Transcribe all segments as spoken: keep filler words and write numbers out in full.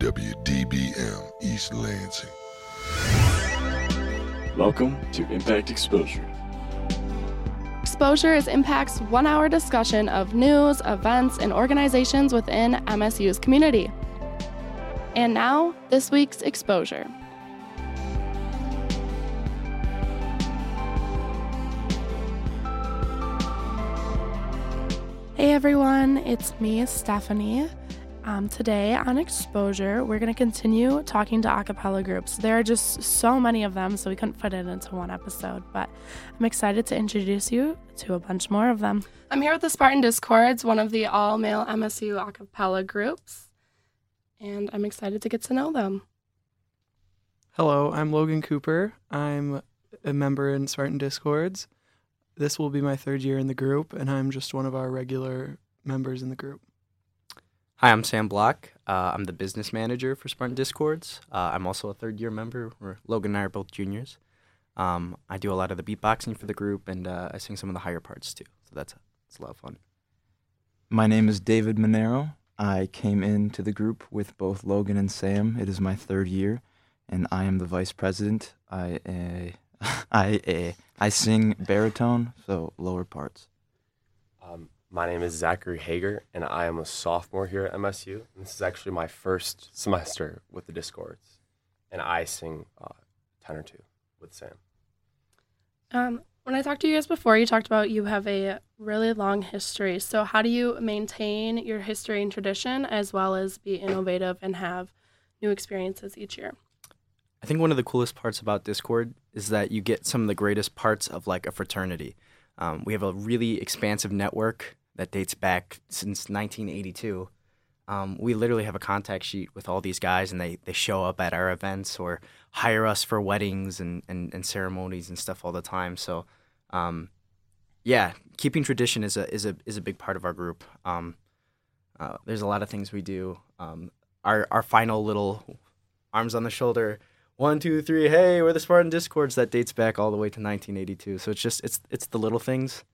W D B M East Lansing. Welcome to Impact Exposure. Exposure is Impact's one-hour discussion of news, events, and organizations within M S U's community. And now, this week's exposure. Hey everyone, it's me, Stephanie. Um, today on Exposure, we're going to continue talking to a cappella groups. There are just so many of them, so we couldn't fit it into one episode, but I'm excited to introduce you to a bunch more of them. I'm here with the Spartan Discords, one of the all-male M S U a cappella groups, and I'm excited to get to know them. Hello, I'm Logan Cooper. I'm a member in Spartan Discords. This will be my third year in the group, and I'm just one of our regular members in the group. Hi, I'm Sam Block. Uh, I'm the business manager for Spartan Discords. Uh, I'm also a third-year member. We're, Logan and I are both juniors. Um, I do a lot of the beatboxing for the group, and uh, I sing some of the higher parts, too. So that's a, that's a lot of fun. My name is David Monero. I came into the group with both Logan and Sam. It is my third year, and I am the vice president. I uh, I uh, I sing baritone, so lower parts. Um. My name is Zachary Hager, and I am a sophomore here at M S U. And this is actually my first semester with the Discords, and I sing uh, tenor two with Sam. Um, when I talked to you guys before, you talked about you have a really long history. So how do you maintain your history and tradition as well as be innovative and have new experiences each year? I think one of the coolest parts about Discord is that you get some of the greatest parts of like a fraternity. Um, we have a really expansive network that dates back since nineteen eighty-two. Um, we literally have a contact sheet with all these guys, and they, they show up at our events or hire us for weddings and, and, and ceremonies and stuff all the time. So, um, yeah, keeping tradition is a is a is a big part of our group. Um, uh, there's a lot of things we do. Um, our our final little arms on the shoulder. One, two, three, hey, we're the Spartan Discords. That dates back all the way to nineteen eighty-two. So it's just, it's it's the little things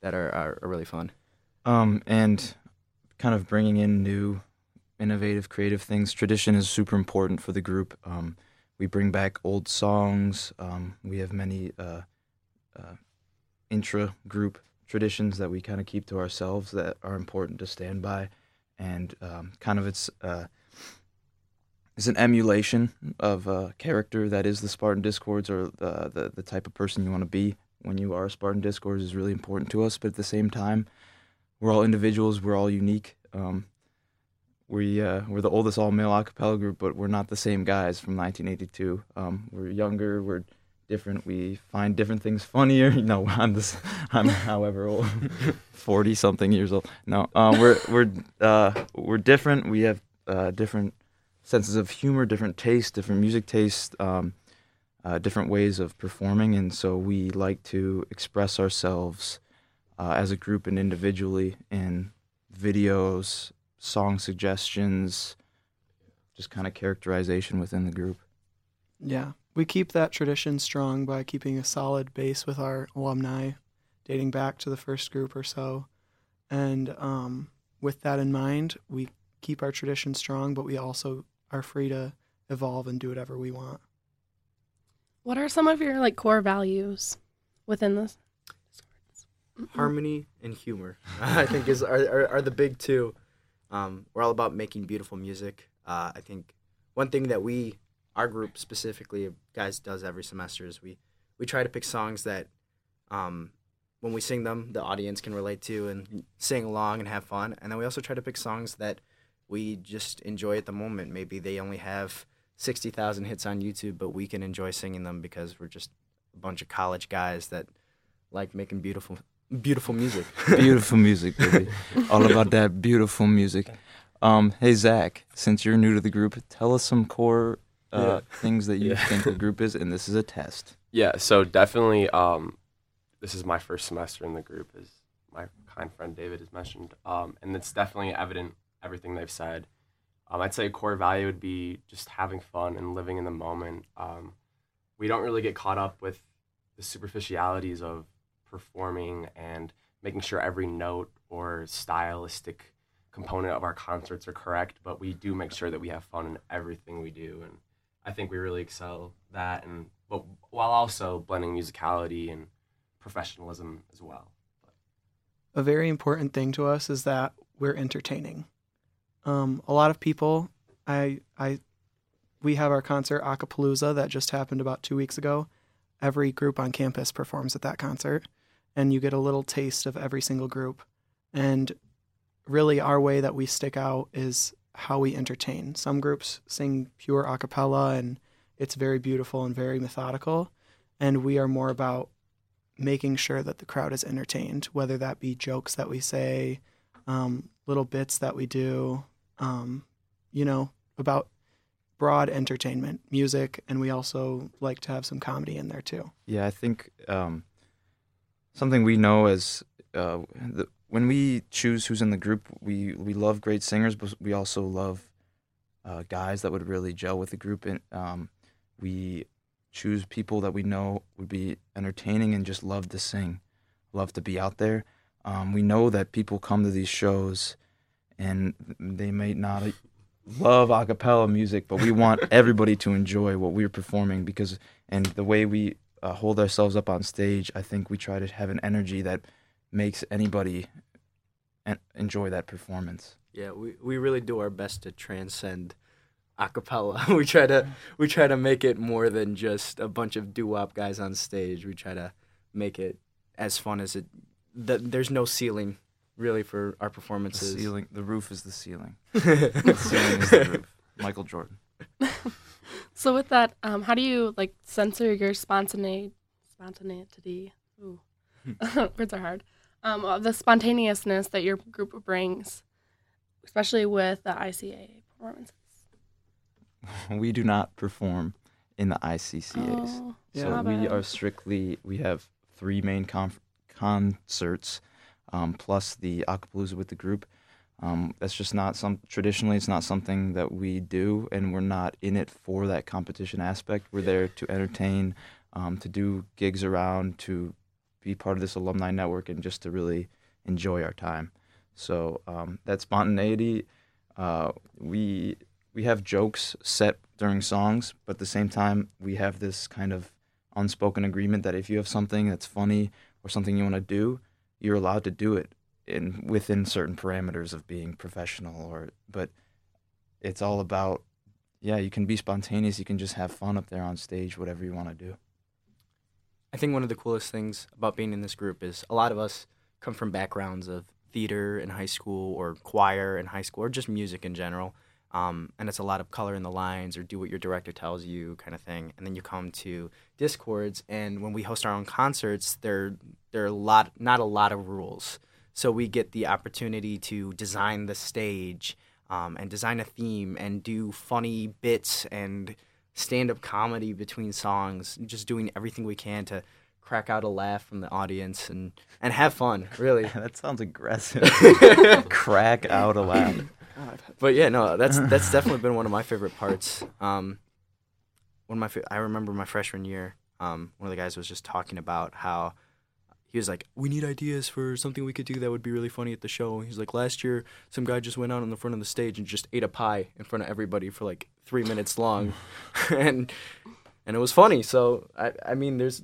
that are, are, are really fun. Um, and kind of bringing in new, innovative, creative things. Tradition is super important for the group. Um, we bring back old songs. Um, we have many uh, uh, intra-group traditions that we kind of keep to ourselves that are important to stand by. And um, kind of it's... Uh, It's an emulation of a character that is the Spartan Discords, or the, the, the type of person you want to be when you are a Spartan Discords is really important to us. But at the same time, we're all individuals. We're all unique. Um, we, uh, we're the oldest all-male a cappella group, but we're not the same guys from nineteen eighty-two. Um, we're younger. We're different. We find different things funnier. You know, I'm, this, I'm however old, forty-something years old. No, uh, we're, we're, uh, we're different. We have uh, different... senses of humor, different tastes, different music tastes, um, uh, different ways of performing, and so we like to express ourselves uh, as a group and individually in videos, song suggestions, just kind of characterization within the group. Yeah, we keep that tradition strong by keeping a solid base with our alumni, dating back to the first group or so, and um, with that in mind, we keep our tradition strong, but we also are free to evolve and do whatever we want. What are some of your like core values within this? Harmony and humor, I think, is are, are are the big two. Um, we're all about making beautiful music. Uh, I think one thing that we, our group specifically, guys does every semester is we we try to pick songs that um, when we sing them, the audience can relate to and sing along and have fun. And then we also try to pick songs that we just enjoy at the moment. Maybe they only have sixty thousand hits on YouTube, but we can enjoy singing them because we're just a bunch of college guys that like making beautiful beautiful music. Beautiful music, baby. All about that beautiful music. Um, hey, Zach, since you're new to the group, tell us some core uh, yeah. things that you yeah. think the group is, and this is a test. Yeah, so definitely, um, this is my first semester in the group, as my kind friend David has mentioned, um, and it's definitely evident everything they've said. Um, I'd say a core value would be just having fun and living in the moment. Um, we don't really get caught up with the superficialities of performing and making sure every note or stylistic component of our concerts are correct, but we do make sure that we have fun in everything we do, and I think we really excel that, and but while also blending musicality and professionalism as well. A very important thing to us is that we're entertaining. Um, a lot of people, I, I, we have our concert Acapalooza that just happened about two weeks ago. Every group on campus performs at that concert, and you get a little taste of every single group. And really our way that we stick out is how we entertain. Some groups sing pure a cappella, and it's very beautiful and very methodical, and we are more about making sure that the crowd is entertained, whether that be jokes that we say, um, little bits that we do, um, you know, about broad entertainment, music, and we also like to have some comedy in there too. Yeah, I think um, something we know is uh, the, when we choose who's in the group, we, we love great singers, but we also love uh, guys that would really gel with the group. And um, we choose people that we know would be entertaining and just love to sing, love to be out there. Um, we know that people come to these shows and they may not love a cappella music, but we want everybody to enjoy what we're performing, because, and the way we uh, hold ourselves up on stage, I think we try to have an energy that makes anybody en- enjoy that performance. Yeah, we, we really do our best to transcend acapella. we try to we try to make it more than just a bunch of doo-wop guys on stage. We try to make it as fun as it. The, there's no ceiling really for our performances. The ceiling, the roof is the ceiling. The ceiling is the roof. Michael Jordan. So with that, um, how do you like censor your spontaneity? Spontaneity. Ooh, words are hard. Um, the spontaneousness that your group brings, especially with the I C A performances. We do not perform in the I C C As. Oh, yeah. So we are strictly, we have three main conf- concerts, um, plus the Acapalooza with the group. Um, that's just not, some traditionally it's not something that we do, and we're not in it for that competition aspect. We're there to entertain, um, to do gigs around, to be part of this alumni network, and just to really enjoy our time. So um, that spontaneity, uh, we... We have jokes set during songs, but at the same time, we have this kind of unspoken agreement that if you have something that's funny or something you want to do, you're allowed to do it in within certain parameters of being professional. Or but it's all about, yeah, you can be spontaneous. You can just have fun up there on stage, whatever you want to do. I think one of the coolest things about being in this group is a lot of us come from backgrounds of theater in high school, or choir in high school, or just music in general. Um, and it's a lot of color in the lines, or do what your director tells you kind of thing. And then you come to Discords, and when we host our own concerts, there there are a lot, not a lot of rules. So we get the opportunity to design the stage, um, and design a theme, and do funny bits and stand-up comedy between songs, just doing everything we can to crack out a laugh from the audience and, and have fun, really. That sounds aggressive. Crack out a laugh. But yeah, no, that's that's definitely been one of my favorite parts. Um, one of my fa- I remember my freshman year, um, one of the guys was just talking about how he was like, "We need ideas for something we could do that would be really funny at the show." He's like, "Last year, some guy just went out on the front of the stage and just ate a pie in front of everybody for like three minutes long," and and it was funny. So I I mean, there's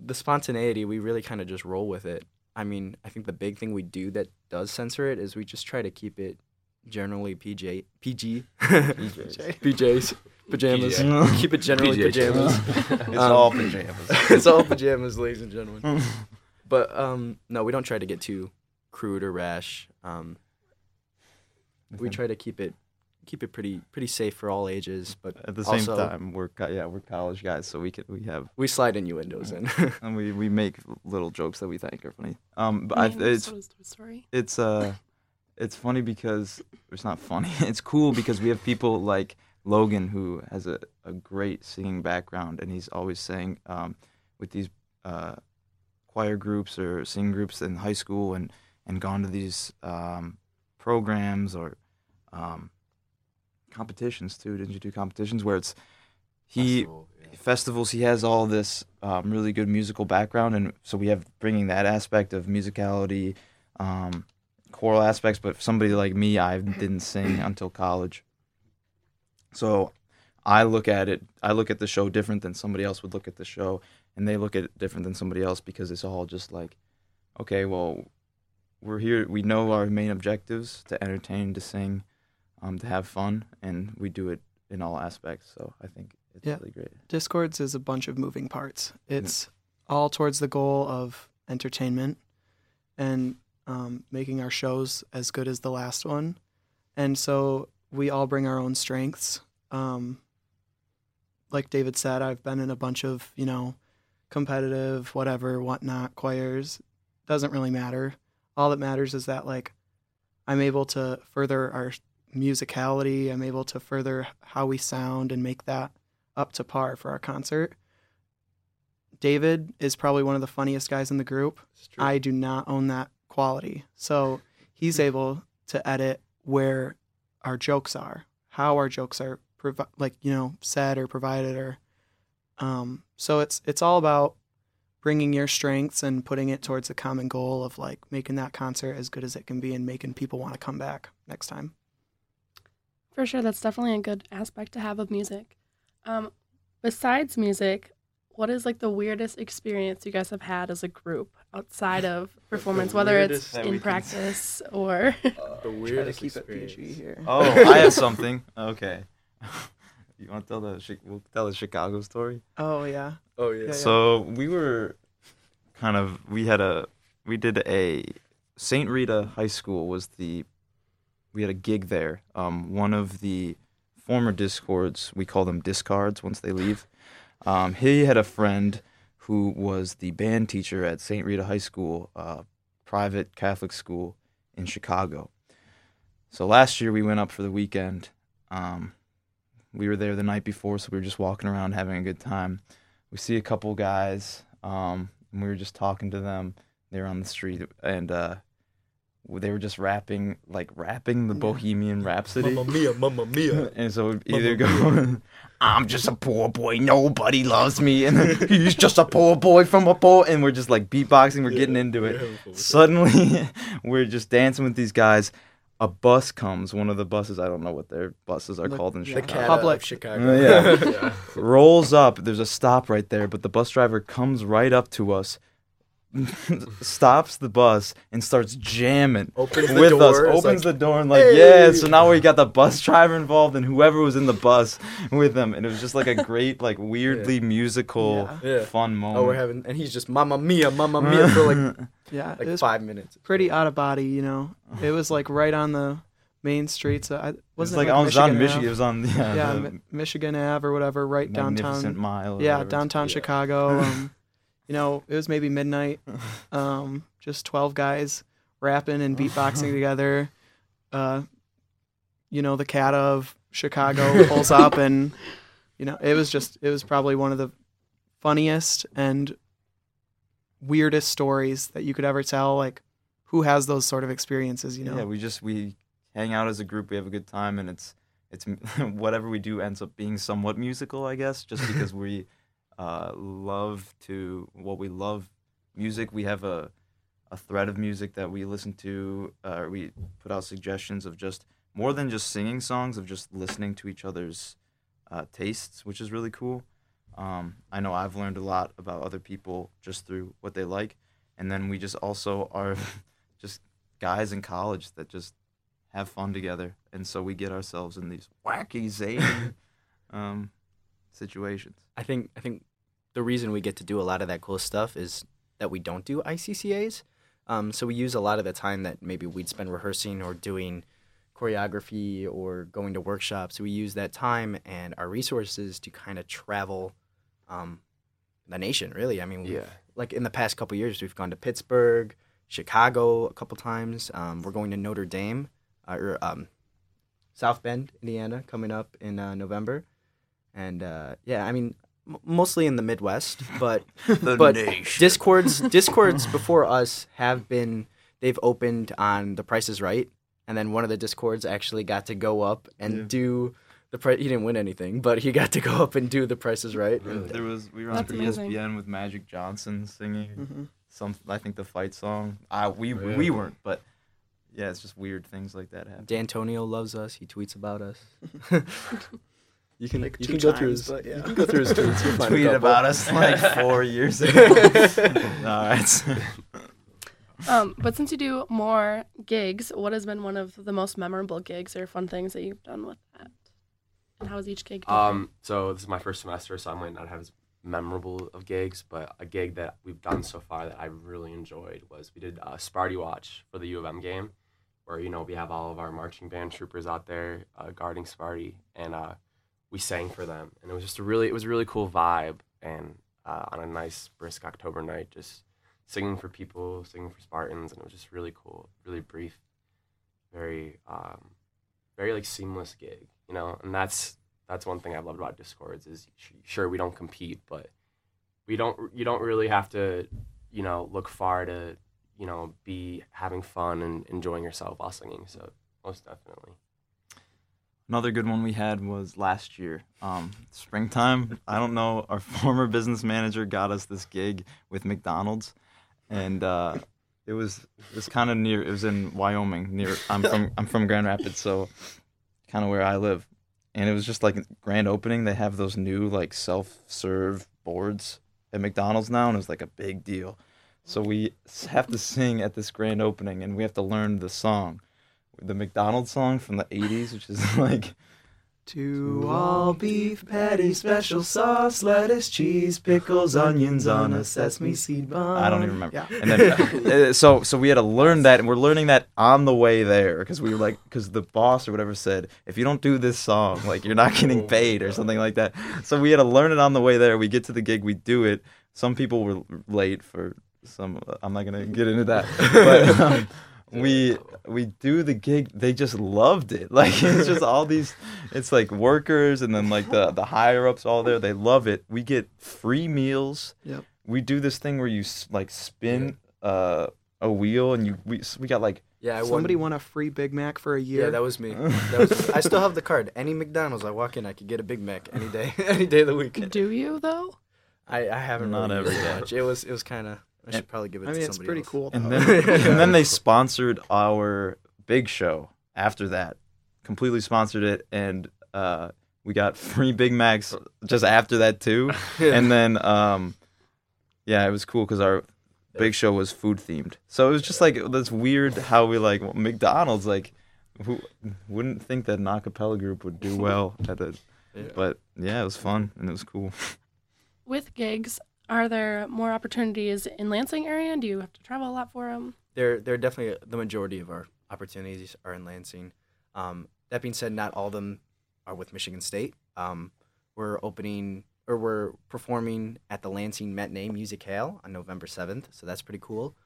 the spontaneity. We really kind of just roll with it. I mean, I think the big thing we do that does censor it is we just try to keep it generally P J, P G, P Js, P Js, pajamas. P J. Keep it generally P Js. Pajamas. It's um, all pajamas. It's all pajamas, ladies and gentlemen. But um, no, we don't try to get too crude or rash. Um, we try to keep it keep it pretty pretty safe for all ages. But at the same also, time, we're co- yeah we're college guys, so we could we have we slide innuendos in, and we, we make little jokes that we think are funny. Um, but I, I it's story. it's uh. It's funny because, it's not funny, it's cool because we have people like Logan, who has a, a great singing background, and he's always saying um, with these uh, choir groups or singing groups in high school, and, and gone to these um, programs or um, competitions too. Didn't you do competitions where it's he Festival, yeah. festivals? He has all this um, really good musical background, and so we have bringing that aspect of musicality, um, choral aspects, but for somebody like me, I didn't sing until college. So I look at it, I look at the show different than somebody else would look at the show, and they look at it different than somebody else because it's all just like, okay, well, we're here, we know our main objectives, to entertain, to sing, um, to have fun, and we do it in all aspects, so I think it's yeah. really great. Discords is a bunch of moving parts. It's yeah. all towards the goal of entertainment and um, making our shows as good as the last one, and so we all bring our own strengths. Um, like David said, I've been in a bunch of, you know, competitive, whatever, whatnot, choirs. Doesn't really matter. All that matters is that, like, I'm able to further our musicality. I'm able to further how we sound and make that up to par for our concert. David is probably one of the funniest guys in the group. I do not own that quality. So he's able to edit where our jokes are, how our jokes are, provi- like, you know, said or provided. or um, So it's it's all about bringing your strengths and putting it towards the common goal of, like, making that concert as good as it can be and making people want to come back next time. For sure, that's definitely a good aspect to have of music. Um, besides music, what is, like, the weirdest experience you guys have had as a group outside of performance, whether it's in practice can... or... Uh, the weirdest keep experience. It P G here. Oh, I have something. Okay. You want to tell the, we'll tell the Chicago story? Oh, yeah. Oh, yeah. yeah so yeah. we were kind of, we had a, we did a, Saint Rita High School was the, we had a gig there. Um, one of the former Discords, we call them discards once they leave. Um, he had a friend who was the band teacher at Saint Rita High School, uh, private Catholic school in Chicago. So last year we went up for the weekend. Um, we were there the night before, so we were just walking around having a good time. We see a couple guys, um, and we were just talking to them. They were on the street, and uh, they were just rapping, like rapping the Bohemian Rhapsody. Mamma mia, mamma mia. And so we'd either go, I'm just a poor boy, nobody loves me, and then, he's just a poor boy from a poor, and we're just like beatboxing, we're yeah, getting into it. Yeah, Suddenly, we're just dancing with these guys. A bus comes, one of the buses, I don't know what their buses are the, called in the Chicago. The public Chicago. Uh, yeah. yeah. Rolls up, there's a stop right there, but the bus driver comes right up to us, stops the bus and starts jamming opens with the door, us opens like, the door and like hey! yeah so now we got the bus driver involved and whoever was in the bus with them, and it was just like a great, like, weirdly yeah. musical yeah. fun moment. Oh, we're having, and he's just mamma mia mamma mia for like yeah like five minutes. Pretty out of body, you know. It was like right on the main street, so I wasn't it was like, like I was Michigan on Michigan Ave. It was on the, yeah, yeah the, Michigan Ave or whatever, right downtown mile yeah downtown Chicago. um You know, it was maybe midnight, um, just twelve guys rapping and beatboxing together. Uh, you know, the cat of Chicago pulls up, and, you know, it was just, it was probably one of the funniest and weirdest stories that you could ever tell. Like, who has those sort of experiences, you know? Yeah, we just, we hang out as a group, we have a good time, and it's, it's whatever we do ends up being somewhat musical, I guess, just because we... Uh, love to what well, we love music. We have a a thread of music that we listen to. Uh, we put out suggestions of just more than just singing songs, of just listening to each other's uh, tastes, which is really cool. Um, I know I've learned a lot about other people just through what they like, and then we just also are just guys in college that just have fun together, and so we get ourselves in these wacky, zany um, situations. I think I think the reason we get to do a lot of that cool stuff is that we don't do I C C As. Um, so we use a lot of the time that maybe we'd spend rehearsing or doing choreography or going to workshops. We use that time and our resources to kind of travel um, the nation, really. I mean, yeah. like in the past couple of years, we've gone to Pittsburgh, Chicago a couple times. Um, we're going to Notre Dame, uh, or um, South Bend, Indiana, coming up in uh, November. And uh, yeah, I mean, m- mostly in the Midwest, but but nation. Discords Discords before us have been, they've opened on The Price Is Right, and then one of the Discords actually got to go up and yeah. do the price. He didn't win anything, but he got to go up and do The Price Is Right. Really? There was we were on E S P N with Magic Johnson singing mm-hmm. some, I think, the fight song. I we really? we weren't, but yeah, it's just weird things like that happen. D'Antonio loves us. He tweets about us. You can like you can go times, through his yeah. you can go through his tweets. He tweeted about us like four years ago. All right. Um, but since you do more gigs, what has been one of the most memorable gigs or fun things that you've done with that? And how is each gig different? Um, so this is my first semester, so I might not have as memorable of gigs, but a gig that we've done so far that I really enjoyed was we did a uh, Sparty Watch for the U of M game, where, you know, we have all of our marching band troopers out there uh, guarding Sparty, and uh, we sang for them. And it was just a really, it was a really cool vibe, and uh, on a nice, brisk October night, just singing for people, singing for Spartans, and it was just really cool, really brief, very, um, very like seamless gig, you know. And that's that's one thing I've loved about Discords is sure we don't compete, but we don't you don't really have to, you know, look far to, you know, be having fun and enjoying yourself while singing. So most definitely. Another good one we had was last year, um, springtime. I don't know. Our former business manager got us this gig with McDonald's. And uh, it was it was kind of near. It was in Wyoming. Near I'm from I'm from Grand Rapids, so kind of where I live. And it was just like grand opening. They have those new like self-serve boards at McDonald's now, and it was like a big deal. So we have to sing at this grand opening, and we have to learn the song, the McDonald's song from the eighties, which is like. Two all beef patties, special sauce, lettuce, cheese, pickles, onions on a sesame seed bun. I don't even remember. Yeah. And then, so so we had to learn that, and we're learning that on the way there because we were like, because the boss or whatever said, if you don't do this song, like you're not getting paid or something like that. So we had to learn it on the way there. We get to the gig, we do it. Some people were late for some. I'm not gonna get into that, but. Um, We we do the gig. They just loved it. Like it's just all these. It's like workers and then like the, the higher ups all there. They love it. We get free meals. Yep. We do this thing where you like spin uh, a wheel and you we we got like. Yeah, I somebody won. won a free Big Mac for a year. Yeah, that was me. That was me. I still have the card. Any McDonald's I walk in, I could get a Big Mac any day, any day of the week. Do you though? I, I haven't. Not really every day. Much. It was it was kind of. I should probably give it I mean, to somebody I mean, it's pretty else. Cool. And then, and then they sponsored our big show after that. Completely sponsored it, and uh, we got free Big Macs just after that, too. And then, um, yeah, it was cool because our big show was food-themed. So it was just, like, that's weird how we, like, well, McDonald's, like, who wouldn't think that an a cappella group would do well at it. Yeah. But, yeah, it was fun, and it was cool. With gigs... Are there more opportunities in Lansing area? Do you have to travel a lot for them? There, there are definitely the majority of our opportunities are in Lansing. Um, that being said, not all of them are with Michigan State. Um, we're opening or we're performing at the Lansing Matinee Music Hall on November seventh, so that's pretty cool.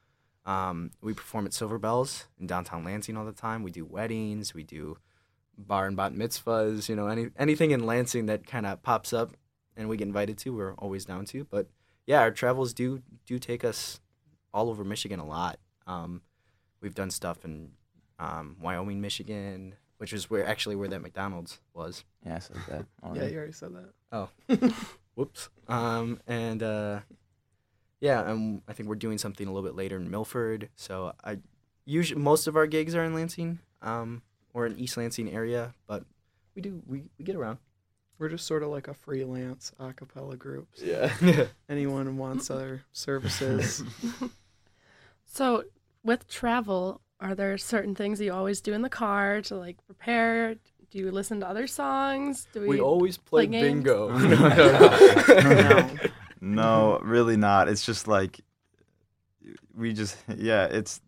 Um, we perform at Silver Bells in downtown Lansing all the time. We do weddings, we do bar and bat mitzvahs. You know, any anything in Lansing that kind of pops up and we get invited to, we're always down to, but. Yeah, our travels do do take us all over Michigan a lot. Um, we've done stuff in um, Wyoming, Michigan, which is where actually where that McDonald's was. Yeah, I said that. All yeah, right. You already said that. Oh, whoops. Um, and uh, yeah, um, I think we're doing something a little bit later in Milford. So I usually most of our gigs are in Lansing um, or in East Lansing area, but we do we, we get around. We're just sort of like a freelance a cappella group. So yeah. Anyone wants our services. So with travel, are there certain things that you always do in the car to like prepare? Do you listen to other songs? Do we, we always play, play bingo. no, no. no, really not. It's just like we just yeah, it's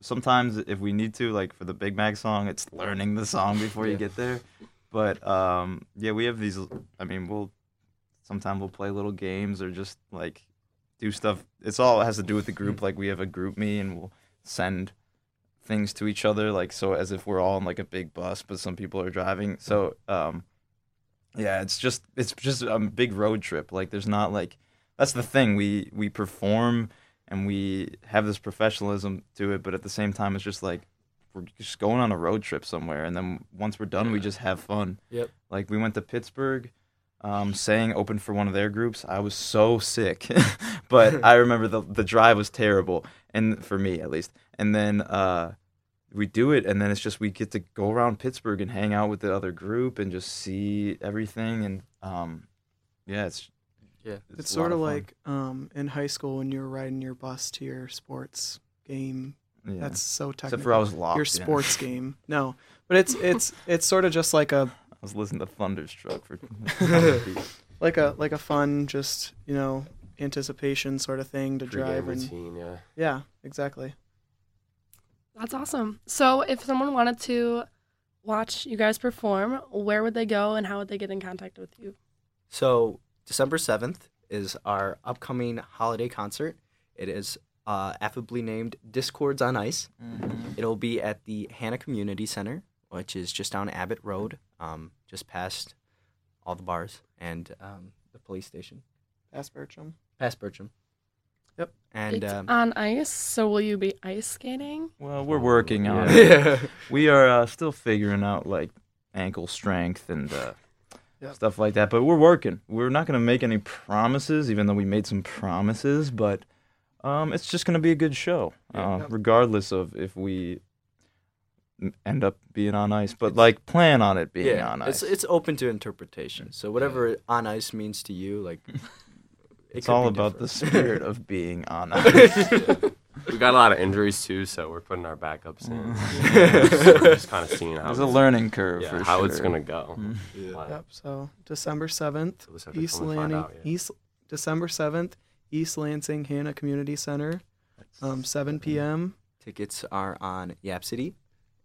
sometimes if we need to, like for the Big Mac song, it's learning the song before yeah. you get there. But, um, yeah, we have these, I mean, we'll, sometimes we'll play little games or just, like, do stuff. It's all, it has to do with the group. Like, we have a group me and we'll send things to each other, like, so as if we're all in, like, a big bus, but some people are driving. So, um, yeah, it's just, it's just a big road trip. Like, there's not, like, that's the thing. We, we perform and we have this professionalism to it, but at the same time, it's just, like, we're just going on a road trip somewhere, and then once we're done, yeah. we just have fun. Yep. Like, we went to Pittsburgh, um, sang open for one of their groups. I was so sick, but I remember the the drive was terrible, and for me, at least. And then uh, we do it, and then it's just we get to go around Pittsburgh and hang out with the other group and just see everything. And um, yeah, it's yeah, it's, it's sort of, of like um, in high school when you were riding your bus to your sports game. Yeah. That's so technical. Except for I was locked. Your sports yeah. game, no, but it's it's it's sort of just like a. I was listening to Thunderstruck for. like a like a fun, just you know, anticipation sort of thing to Pre-game drive and routine, yeah. yeah, exactly. That's awesome. So if someone wanted to watch you guys perform, where would they go and how would they get in contact with you? So December seventh is our upcoming holiday concert. It is uh, affably named Discords on Ice. Mm-hmm. It'll be at the Hannah Community Center, which is just down Abbott Road, um, just past all the bars and um, the police station. Past Bircham. Past Bircham. Yep, and it's um, on ice. So will you be ice skating? Well, we're working on yeah. it. We are uh, still figuring out like ankle strength and uh, yep. stuff like that. But we're working. We're not going to make any promises, even though we made some promises. But um, it's just going to be a good show, uh, yep. regardless of if we end up being on ice. But it's, like, plan on it being yeah, on ice. It's it's open to interpretation. So whatever yeah. on ice means to you, like. It it's all about different. The spirit of being on ice. Yeah. We got a lot of injuries, too, so we're putting our backups in. Yeah. So we're just kind of seeing how There's it's, a learning curve yeah, for how sure. it's going to go. Mm-hmm. Yeah. Yep, so December seventh, so East Lansing, out, yeah. East, December seventh, East Lansing Hannah Community Center, um, seven p.m. Tickets are on Yap City,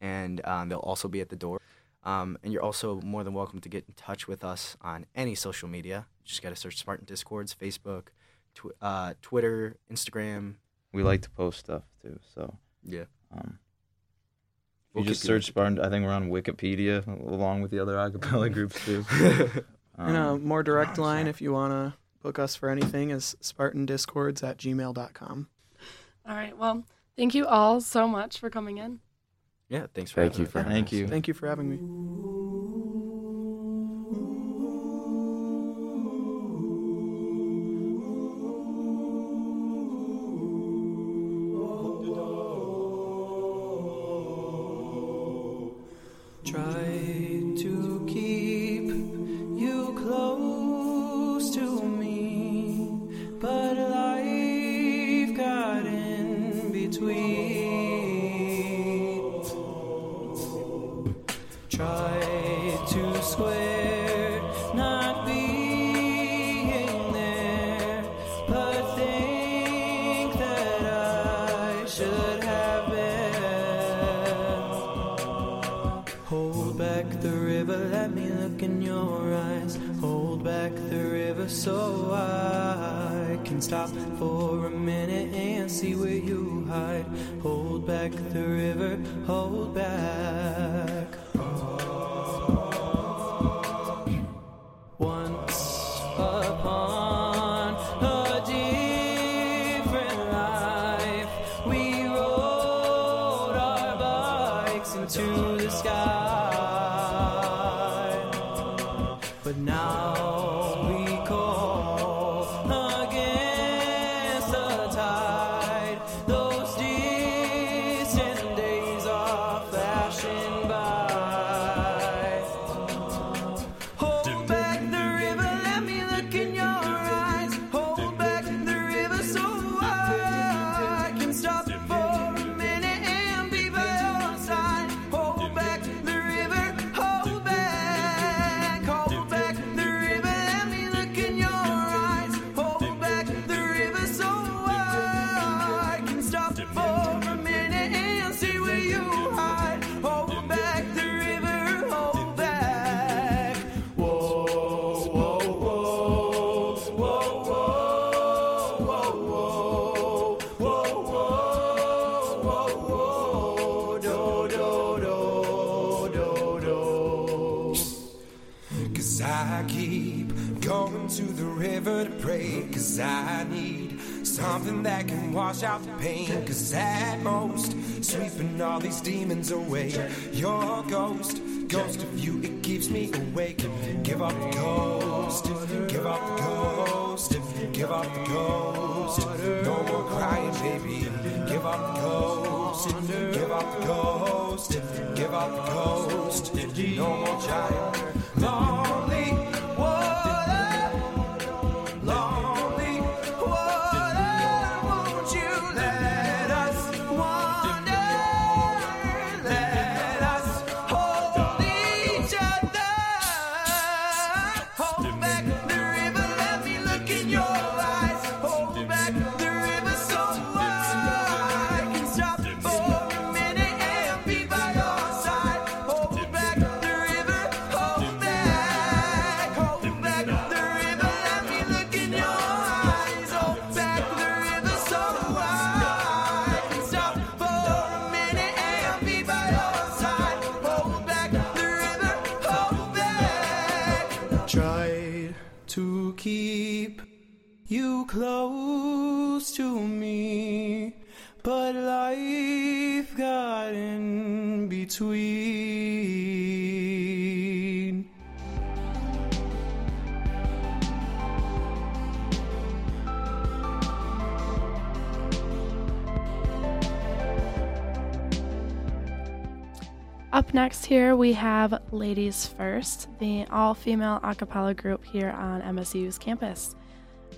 and um, they'll also be at the door. Um, and you're also more than welcome to get in touch with us on any social media. You just got to search Spartan Discords, Facebook, tw- uh, Twitter, Instagram. We like to post stuff, too. So yeah. Um, we'll you just search Spartan. I think we're on Wikipedia along with the other acapella groups, too. um, and a more direct line, if you want to book us for anything, is spartandiscords at gmail dot com. All right. Well, thank you all so much for coming in. Yeah, thanks for Thank having you for Thank us. you. Thank you for having me. Try to keep you close to me, but life got in between. Try to square, not being there, but think that I should have been. Hold back the river, let me look in your eyes. Hold back the river so I can stop for a minute and see where you hide. Hold back the river, hold back. Wash out the pain, cause at most, sweeping all these demons away. Your ghost, ghost of you, it keeps me awake. Give up the ghost, give up the ghost, give up the ghost. No more crying, baby. Give up the ghost. yonder. Give up the ghost, give up the ghost. No more giant, lonely water, lonely water. Won't you let us wander? Let us hold each other. Hold back the river, let me look in your eyes. Hold back the river so I can stop for a minute and be by your side. Hold back the river, hold back, hold back the river, let me look in your eyes. Hold back the river so I can stop for a minute and be by your side. Hold back the river, hold back. Tried to keep you close to me, but life got in between. Up next here we have Ladies First, the all-female a cappella group here on M S U's campus.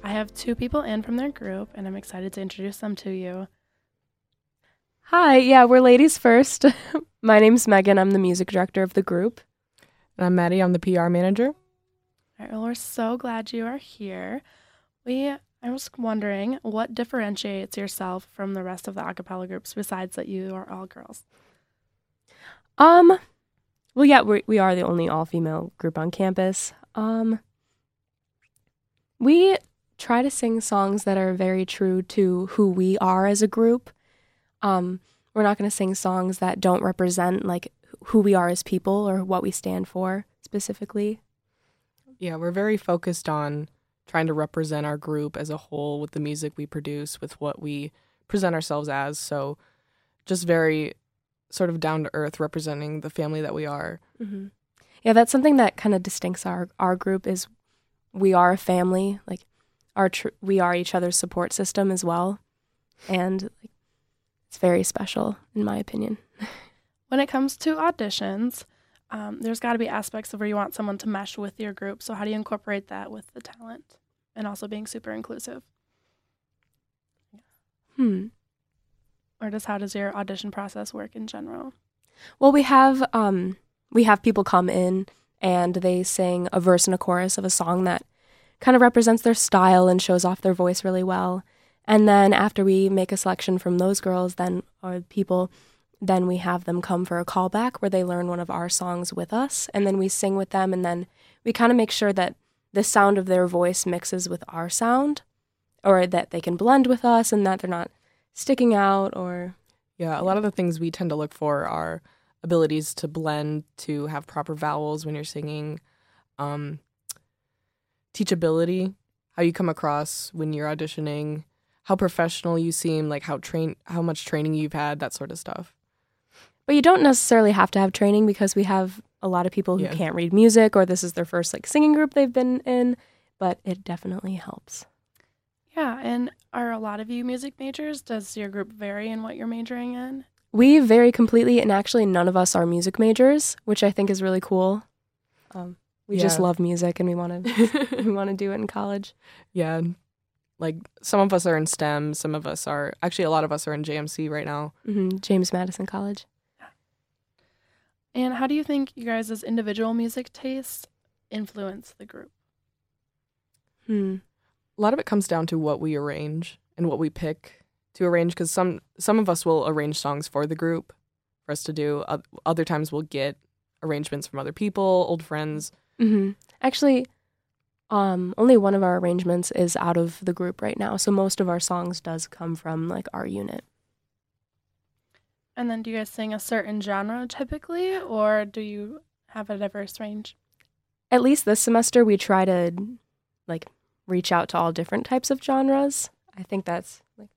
I have two people in from their group, and I'm excited to introduce them to you. Hi, yeah, we're Ladies First. My name's Megan. I'm the music director of the group. And I'm Maddie. I'm the P R manager. All right, well, we're so glad you are here. We, I was wondering, what differentiates yourself from the rest of the a cappella groups besides that you are all girls? Um, well, yeah, we we are the only all-female group on campus. Um, we... try to sing songs that are very true to who we are as a group. Um, we're not going to sing songs that don't represent like who we are as people or what we stand for specifically. Yeah, we're very focused on trying to represent our group as a whole with the music we produce, with what we present ourselves as. So just very sort of down to earth, representing the family that we are. Mm-hmm. Yeah, that's something that kind of distincts our, our group is we are a family, like Our tr- we are each other's support system as well, and like, it's very special, in my opinion. When it comes to auditions, um, there's got to be aspects of where you want someone to mesh with your group, so how do you incorporate that with the talent and also being super inclusive? Hmm. Or just how does your audition process work in general? Well, we have, um, we have people come in, and they sing a verse and a chorus of a song that kind of represents their style and shows off their voice really well. And then after we make a selection from those girls, then or people, then we have them come for a callback where they learn one of our songs with us, and then we sing with them, and then we kind of make sure that the sound of their voice mixes with our sound, or that they can blend with us and that they're not sticking out or... Yeah, a lot of the things we tend to look for are abilities to blend, to have proper vowels when you're singing, um... teachability, how you come across when you're auditioning, how professional you seem, like how train, how much training you've had, that sort of stuff. But you don't necessarily have to have training because we have a lot of people who yeah. can't read music, or this is their first like singing group they've been in, but it definitely helps. Yeah, and are a lot of you music majors? Does your group vary in what you're majoring in? We vary completely, and actually none of us are music majors, which I think is really cool. Um We yeah. just love music, and we want to we want to do it in college. Yeah, like some of us are in STEM, some of us are actually a lot of us are in J M C right now. Mm-hmm. James Madison College. Yeah. And how do you think you guys' as individual music tastes influence the group? Hmm. A lot of it comes down to what we arrange and what we pick to arrange, because some some of us will arrange songs for the group for us to do. Other times we'll get arrangements from other people, old friends. Mm-hmm. Actually, um, only one of our arrangements is out of the group right now, so most of our songs does come from, like, our unit. And then do you guys sing a certain genre typically, or do you have a diverse range? At least this semester we try to, like, reach out to all different types of genres. I think that's, like,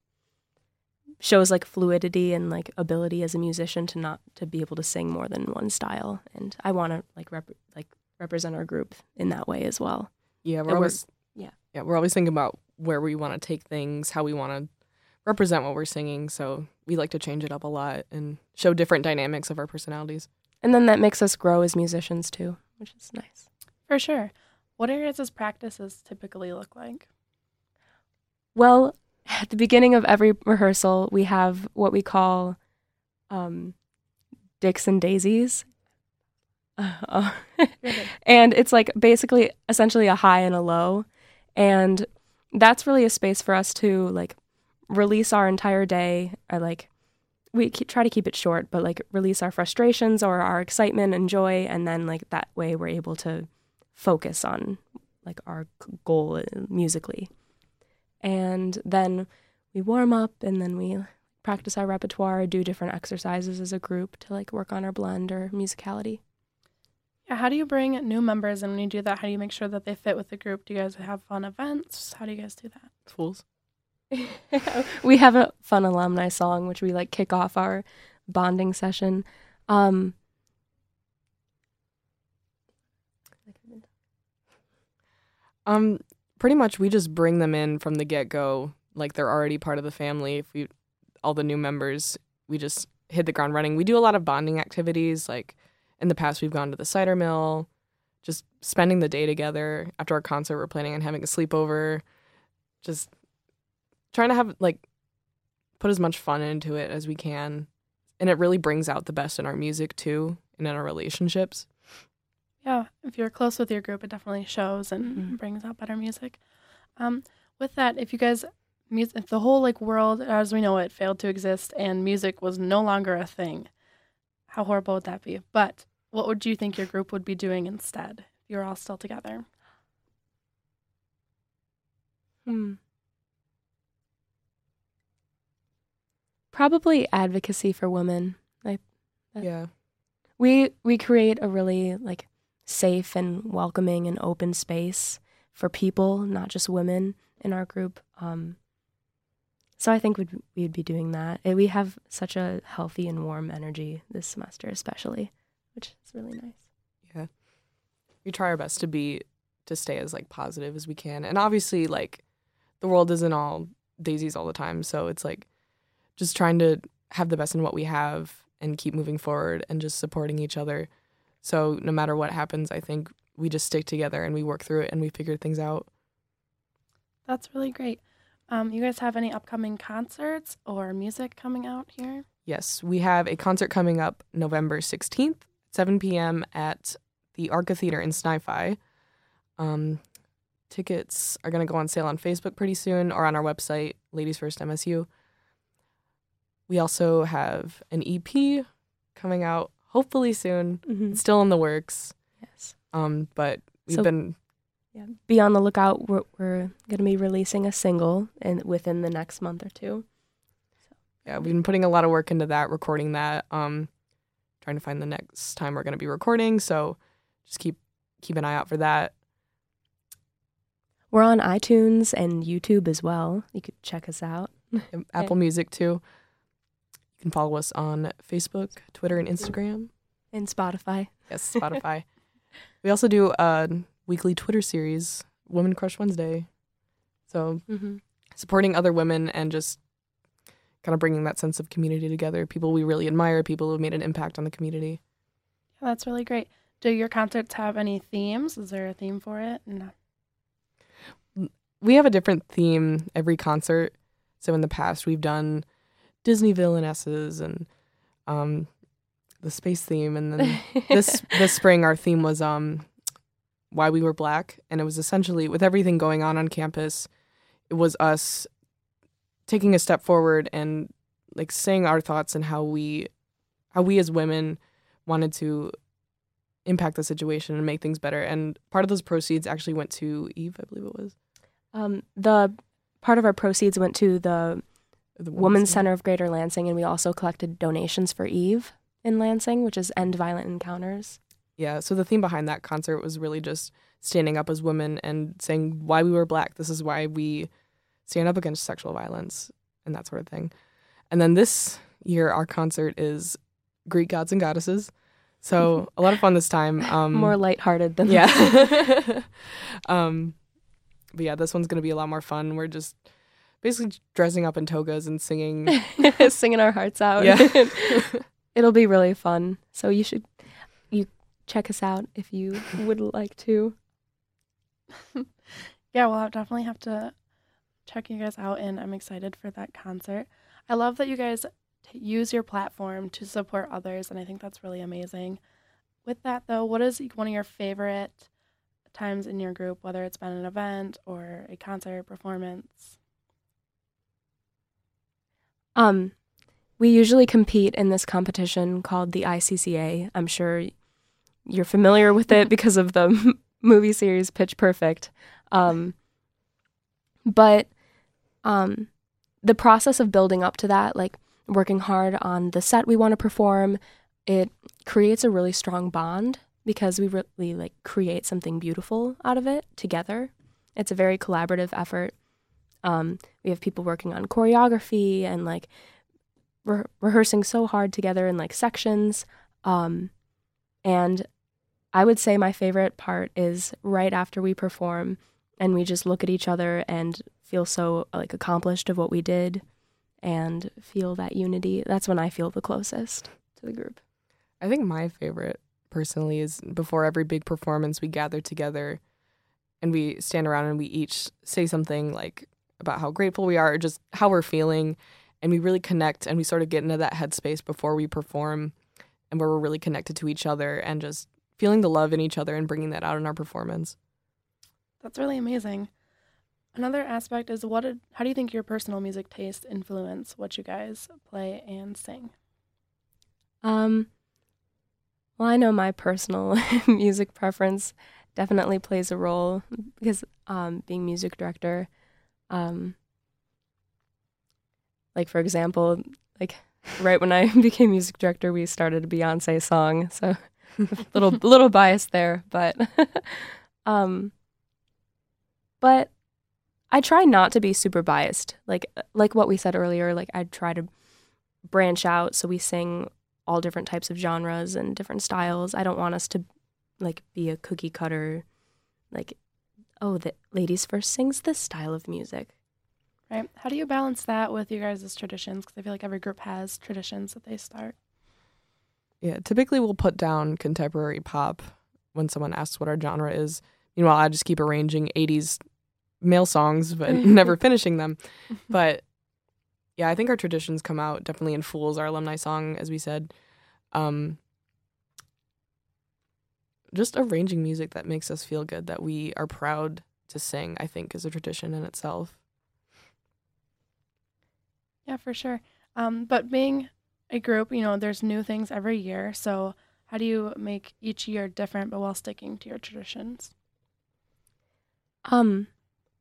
shows, like, fluidity and, like, ability as a musician to not, to be able to sing more than one style. And I want to, like, rep- like, represent our group in that way as well. Yeah, we're and always we're, yeah. yeah, we're always thinking about where we want to take things, how we want to represent what we're singing, so we like to change it up a lot and show different dynamics of our personalities. And then that makes us grow as musicians too, which is nice. For sure. What do your guys' practices typically look like? Well, at the beginning of every rehearsal, we have what we call um, Dicks and Daisies. Uh, and it's like basically essentially a high and a low. And that's really a space for us to like release our entire day. Or, like, we keep, try to keep it short, but like release our frustrations or our excitement and joy. And then like that way we're able to focus on like our goal musically. And then we warm up and then we practice our repertoire, do different exercises as a group to like work on our blend or musicality. Yeah, how do you bring new members in when you do that? How do you make sure that they fit with the group? Do you guys have fun events? How do you guys do that? Fools. We have a fun alumni song, which we like kick off our bonding session. Um, um, pretty much we just bring them in from the get-go. Like they're already part of the family. If we, all the new members, we just hit the ground running. We do a lot of bonding activities, like in the past, we've gone to the cider mill, just spending the day together. After our concert, we're planning on having a sleepover, just trying to have, like, put as much fun into it as we can. And it really brings out the best in our music, too, and in our relationships. Yeah, if you're close with your group, it definitely shows and mm-hmm. brings out better music. Um, with that, if you guys... if the whole, like, world, as we know it, failed to exist and music was no longer a thing, how horrible would that be? But what would you think your group would be doing instead if you're all still together? Hmm. Probably advocacy for women. Like, yeah. We we create a really like safe and welcoming and open space for people, not just women in our group. Um, So I think we'd, we'd be doing that. We have such a healthy and warm energy this semester especially, which is really nice. Yeah. We try our best to be, to stay as like positive as we can. And obviously like the world isn't all daisies all the time. So it's like just trying to have the best in what we have and keep moving forward and just supporting each other. So no matter what happens, I think we just stick together and we work through it and we figure things out. That's really great. Um, you guys have any upcoming concerts or music coming out here? Yes, we have a concert coming up November sixteenth, seven p.m. at the Arca Theater in Snai-Fi. Um, tickets are going to go on sale on Facebook pretty soon or on our website, Ladies First M S U. We also have an E P coming out hopefully soon. Mm-hmm. It's still in the works. Yes. Um, but we've so- been... Yeah, be on the lookout. We're, we're going to be releasing a single in, within the next month or two. So. Yeah, we've been putting a lot of work into that, recording that, um, trying to find the next time we're going to be recording. So just keep keep an eye out for that. We're on iTunes and YouTube as well. You could check us out. Apple Music, too. You can follow us on Facebook, Twitter, and Instagram. And Spotify. Yes, Spotify. We also do... Uh, weekly Twitter series, Women Crush Wednesday. So mm-hmm. supporting other women and just kind of bringing that sense of community together, people we really admire, people who have made an impact on the community. Yeah, that's really great. Do your concerts have any themes? Is there a theme for it? No. We have a different theme every concert. So in the past, we've done Disney villainesses and um, the space theme. And then this this spring, our theme was... um. Why We Were Black, and it was essentially, with everything going on on campus, it was us taking a step forward and like saying our thoughts and how we how we as women wanted to impact the situation and make things better. And part of those proceeds actually went to Eve, I believe it was. Um, the part of our proceeds went to the, the Women's, Women's Center of Greater Lansing, and we also collected donations for Eve in Lansing, which is End Violent Encounters. Yeah, so the theme behind that concert was really just standing up as women and saying why we were black. This is why we stand up against sexual violence and that sort of thing. And then this year, our concert is Greek gods and goddesses. So a lot of fun this time. Um, more lighthearted than yeah. that. um, but yeah, this one's going to be a lot more fun. We're just basically dressing up in togas and singing. Singing our hearts out. Yeah. It'll be really fun. So you should you check us out if you would like to. Yeah, well, I'll definitely have to check you guys out, and I'm excited for that concert. I love that you guys t- use your platform to support others, and I think that's really amazing. With that, though, what is one of your favorite times in your group, whether it's been an event or a concert performance? Um, we usually compete in this competition called the I C C A. I'm sure you're familiar with it because of the movie series Pitch Perfect. Um, but um, the process of building up to that, like working hard on the set we want to perform, it creates a really strong bond because we really like create something beautiful out of it together. It's a very collaborative effort. Um, we have people working on choreography and like re- rehearsing so hard together in like sections. Um, and I would say my favorite part is right after we perform and we just look at each other and feel so like accomplished of what we did and feel that unity. That's when I feel the closest to the group. I think my favorite personally is before every big performance, we gather together and we stand around and we each say something like about how grateful we are or just how we're feeling. And we really connect and we sort of get into that headspace before we perform and where we're really connected to each other and just feeling the love in each other and bringing that out in our performance. That's really amazing. Another aspect is what? Did, how do you think your personal music taste influence what you guys play and sing? Um, well, I know my personal music preference definitely plays a role because um, being music director, um, like for example, like right when I became music director, we started a Beyonce song, so little little bias there, but um, but I try not to be super biased. Like like what we said earlier, like I try to branch out, so we sing all different types of genres and different styles. I don't want us to like be a cookie cutter, like, oh, the Ladies First sings this style of music. Right. How do you balance that with your guys' traditions? Because I feel like every group has traditions that they start. Yeah, typically we'll put down contemporary pop when someone asks what our genre is. Meanwhile, I just keep arranging eighties male songs but never finishing them. But yeah, I think our traditions come out definitely in Fools, our alumni song, as we said. Um, just arranging music that makes us feel good, that we are proud to sing, I think, is a tradition in itself. Yeah, for sure. Um, but being a group, you know, there's new things every year. So how do you make each year different but while sticking to your traditions? Um,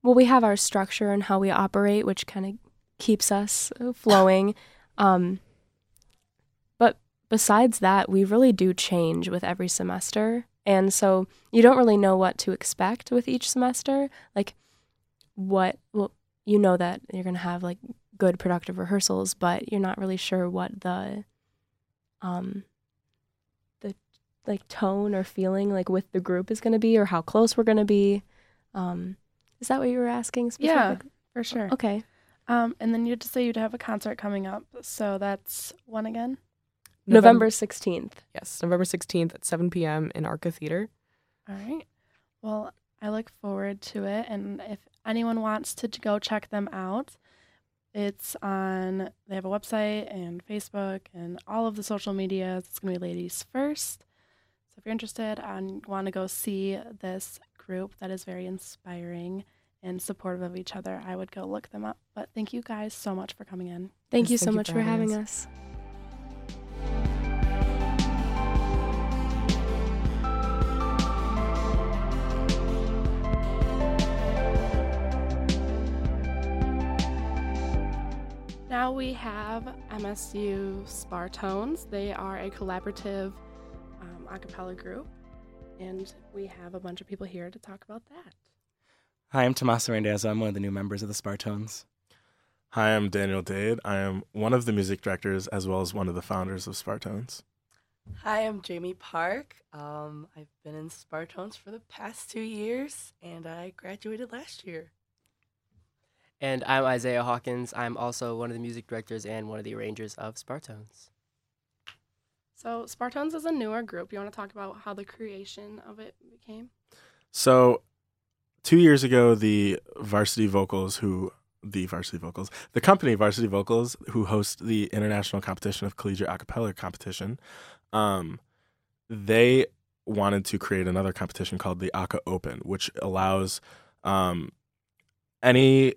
well, we have our structure and how we operate, which kind of keeps us flowing. Um, but besides that, we really do change with every semester. And so you don't really know what to expect with each semester. Like what, well, you know that you're going to have like good productive rehearsals, but you're not really sure what the, um, the like tone or feeling like with the group is going to be or how close we're going to be. Um, is that what you were asking specifically? Yeah, for sure. Okay. Um, and then you just say you'd have a concert coming up. So that's when again? November sixteenth. Yes, November sixteenth at seven p.m. in Arca Theater. All right. Well, I look forward to it. And if anyone wants to go check them out, it's on, they have a website and Facebook and all of the social media. It's going to be Ladies First. So if you're interested and want to go see this group that is very inspiring and supportive of each other, I would go look them up. But thank you guys so much for coming in. Thank yes, you so thank much you for, for having us. us. Now we have M S U Spartones. They are a collaborative um, a cappella group, and we have a bunch of people here to talk about that. Hi, I'm Tommaso Randazzo. I'm one of the new members of the Spartones. Hi, I'm Daniel Dade. I am one of the music directors as well as one of the founders of Spartones. Hi, I'm Jamie Park. Um, I've been in Spartones for the past two years, and I graduated last year. And I'm Isaiah Hawkins. I'm also one of the music directors and one of the arrangers of Spartones. So Spartones is a newer group. You want to talk about how the creation of it became? So two years ago, the Varsity Vocals, who the Varsity Vocals, the company Varsity Vocals, who hosts the International Competition of Collegiate Acapella Competition, um, they wanted to create another competition called the Aca Open, which allows um, any